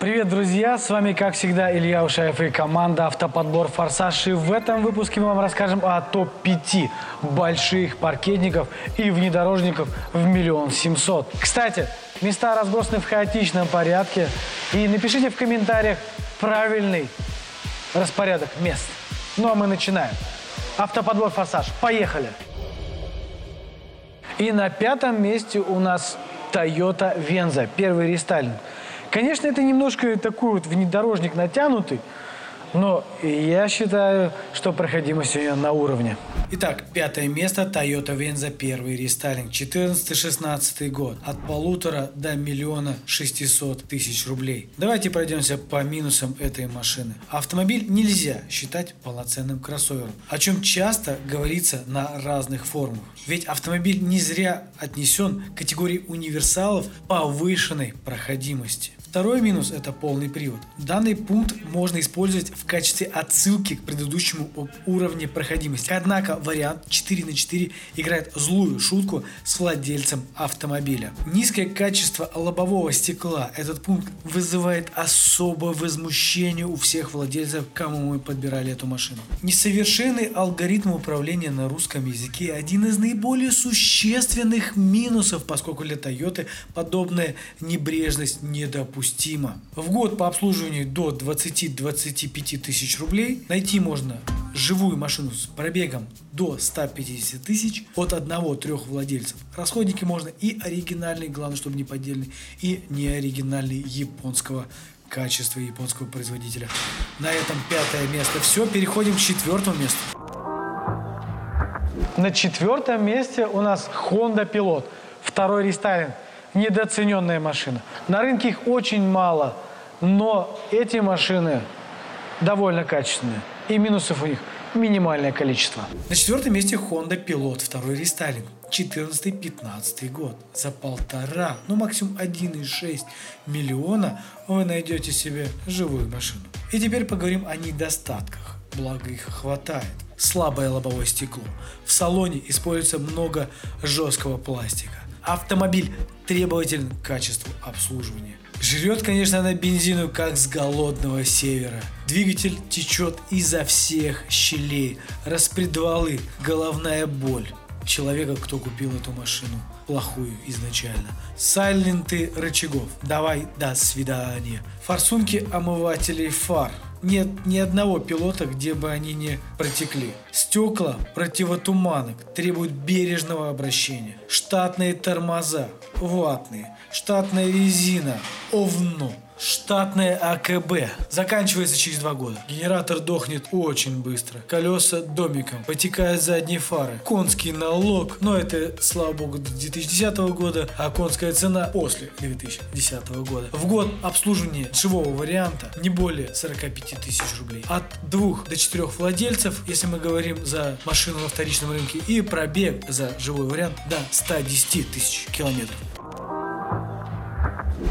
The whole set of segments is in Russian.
Привет, друзья! С вами, как всегда, Илья Ушаев и команда «Автоподбор Форсаж». И в этом выпуске мы вам расскажем о топ-5 больших паркетников и внедорожников в 1 700 000. Кстати, места разбросаны в хаотичном порядке. И напишите в комментариях правильный распорядок мест. Ну а мы начинаем. «Автоподбор Форсаж». Поехали! И на 5-м месте у нас Toyota Venza. Первый рестайлинг. Конечно, это немножко такой вот внедорожник натянутый, но я считаю, что проходимость у нее на уровне. Итак, 5-е место. Toyota Venza, первый рестайлинг. 14-16 год. От 1,5 до 1 600 000 рублей. Давайте пройдемся по минусам этой машины. Автомобиль нельзя считать полноценным кроссовером, о чем часто говорится на разных форумах. Ведь автомобиль не зря отнесен к категории универсалов повышенной проходимости. Второй минус – это полный привод. Данный пункт можно использовать в качестве отсылки к предыдущему уровню проходимости. Однако вариант 4x4 играет злую шутку с владельцем автомобиля. Низкое качество лобового стекла. Этот пункт вызывает особое возмущение у всех владельцев, кому мы подбирали эту машину. Несовершенный алгоритм управления на русском языке – один из наиболее существенных минусов, поскольку для Toyota подобная небрежность недопустима. В год по обслуживанию до 20-25 тысяч рублей найти можно живую машину с пробегом до 150 тысяч от 1-3 владельцев. Расходники можно и оригинальные, главное, чтобы не поддельные, и неоригинальные японского качества, японского производителя. На этом 5-е место. Все, переходим к 4-му месту. На 4-м месте у нас Honda Pilot. Второй рестайлинг. Недооцененная машина. На рынке их очень мало, но эти машины довольно качественные. И минусов у них минимальное количество. На 4-м месте Honda Pilot, второй рестайлинг. 14-15 год. За 1,5, ну максимум 1,6 миллиона вы найдете себе живую машину. И теперь поговорим о недостатках. Благо их хватает. Слабое лобовое стекло. В салоне используется много жесткого пластика. Автомобиль требователен к качеству обслуживания. Жрет, конечно, она бензину, как с голодного севера. Двигатель течет изо всех щелей. Распредвалы, головная боль. Человека, кто купил эту машину, плохую изначально. Сайленты рычагов. Давай, до свидания. Форсунки омывателей фар. Нет ни одного пилота, где бы они не протекли. Стекла противотуманок требуют бережного обращения. Штатные тормоза, ватные, штатная резина, овно, штатное АКБ. Заканчивается через 2 года. Генератор дохнет очень быстро. Колеса домиком, потекают задние фары. Конский налог, но это, слава богу, до 2010 года, а конская цена после 2010 года. В год обслуживания живого варианта не более 45 тысяч рублей. От 2 до 4 владельцев, если мы говорим за машину на вторичном рынке, и пробег за живой вариант до 110 тысяч километров.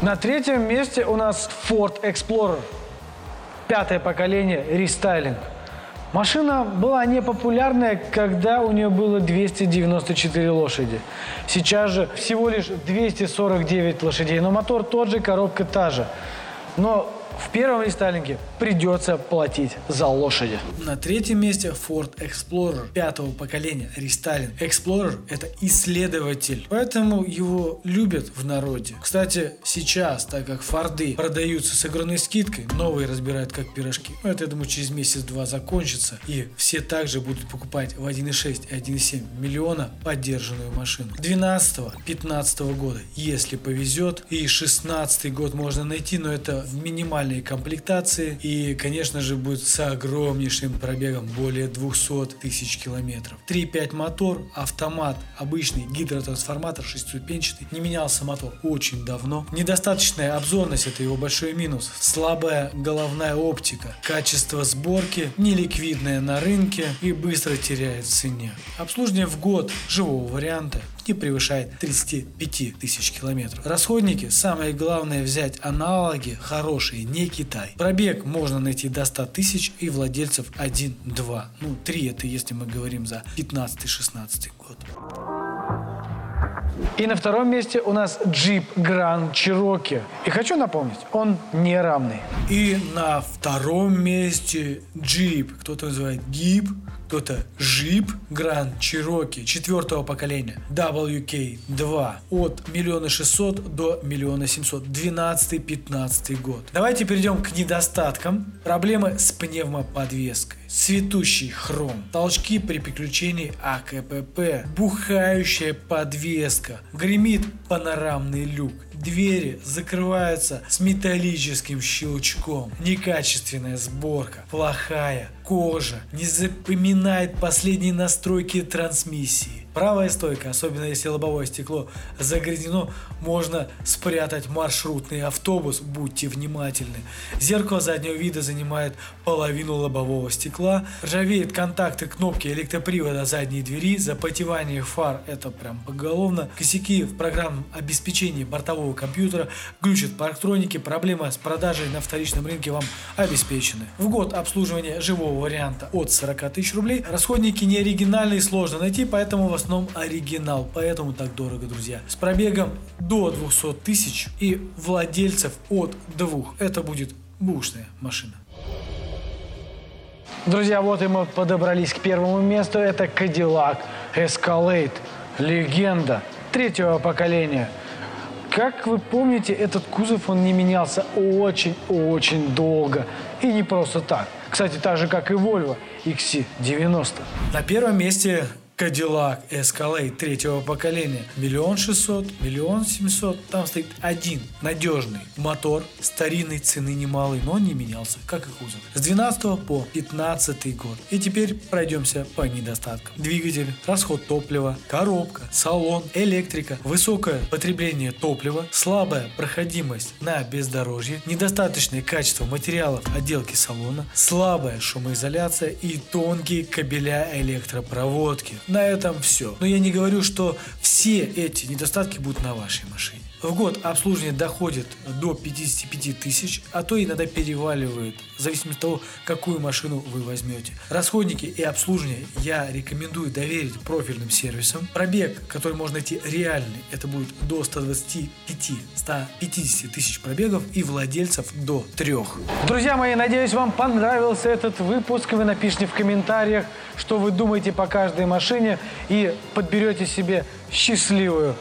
На 3-м месте у нас Ford Explorer, 5-е поколение, рестайлинг. Машина была непопулярная, когда у нее было 294 лошади. Сейчас же всего лишь 249 лошадей, но мотор тот же, коробка та же. Но в 1-м рестайлинге придется платить за лошади. На 3-м месте Ford Explorer 5-го поколения, рестайлинг. Explorer – это исследователь, поэтому его любят в народе. Кстати, сейчас, так как Форды продаются с огромной скидкой, новые разбирают как пирожки. Это, я думаю, через месяц-два закончится, и все также будут покупать в 1,6 и 1,7 миллиона поддержанную машину. 12-15 года, если повезет, и 16 год можно найти, но это в минимальном комплектации и, конечно же, будет с огромнейшим пробегом более 200 тысяч километров. 3.5 мотор, автомат, обычный гидротрансформатор, 6-ступенчатый. Не менялся мотор очень давно. Недостаточная обзорность – это его большой минус. Слабая головная оптика. Качество сборки неликвидное на рынке и быстро теряет в цене. Обслуживание в год живого варианта не превышает 35 тысяч километров. Расходники, самое главное взять аналоги хорошие, не Китай. Пробег можно найти до 100 тысяч и владельцев 1-2. 3 это если мы говорим за 15-16 год. И на втором месте у нас Jeep Grand Cherokee. И хочу напомнить, он не равный. И на втором месте Jeep. Кто-то называет Jeep, кто-то Jeep Grand Cherokee четвертого поколения WK2 от 1 600 000 до 1 700 000, 12-15 год. Давайте перейдем к недостаткам. Проблемы с пневмоподвеской, цветущий хром, толчки при приключении АКПП, бухающая подвеска, гремит панорамный люк, двери закрываются с металлическим щелчком, некачественная сборка, плохая кожа, не запоминает последние настройки трансмиссии. Правая стойка, особенно если лобовое стекло загрязнено, можно спрятать маршрутный автобус, будьте внимательны. Зеркало заднего вида занимает половину лобового стекла, ржавеют контакты кнопки электропривода задней двери, запотевание фар, это прям поголовно, косяки в программном обеспечении бортового компьютера, глючат парктроники, проблема с продажей на вторичном рынке вам обеспечены. В год обслуживания живого варианта от 40 000 рублей, расходники не оригинальные, сложно найти, поэтому в основном оригинал, поэтому так дорого, друзья. С пробегом до 200 000 и владельцев от 2. Это будет бушная машина. Друзья, вот и мы подобрались к первому месту. Это Cadillac Escalade, легенда третьего поколения. Как вы помните, этот кузов, он не менялся очень-очень долго. И не просто так. Кстати, так же, как и Volvo XC90. На первом месте Cadillac Escalade третьего поколения. 1 600 000, 1 700 000. Там стоит один надежный мотор. Старинной цены немалый, но он не менялся, как и кузов. С 12 по 15 год. И теперь пройдемся по недостаткам. Двигатель, расход топлива, коробка, салон, электрика, высокое потребление топлива, слабая проходимость на бездорожье, недостаточное качество материалов отделки салона, слабая шумоизоляция и тонкие кабеля электропроводки. На этом все. Но я не говорю, что все эти недостатки будут на вашей машине. В год обслуживание доходит до 55 000, а то иногда переваливает, в зависимости от того, какую машину вы возьмете. Расходники и обслуживание я рекомендую доверить профильным сервисам. Пробег, который можно найти реальный, это будет до 125-150 000 пробегов и владельцев до 3. Друзья мои, надеюсь, вам понравился этот выпуск. Вы напишите в комментариях, что вы думаете по каждой машине, и подберете себе счастливую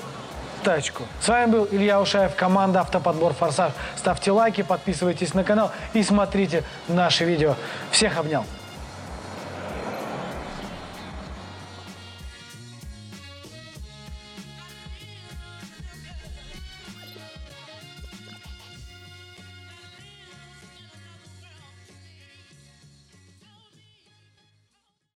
тачку. С вами был Илья Ушаев, команда Автоподбор Форсаж. Ставьте лайки, подписывайтесь на канал и смотрите наши видео. Всех обнял.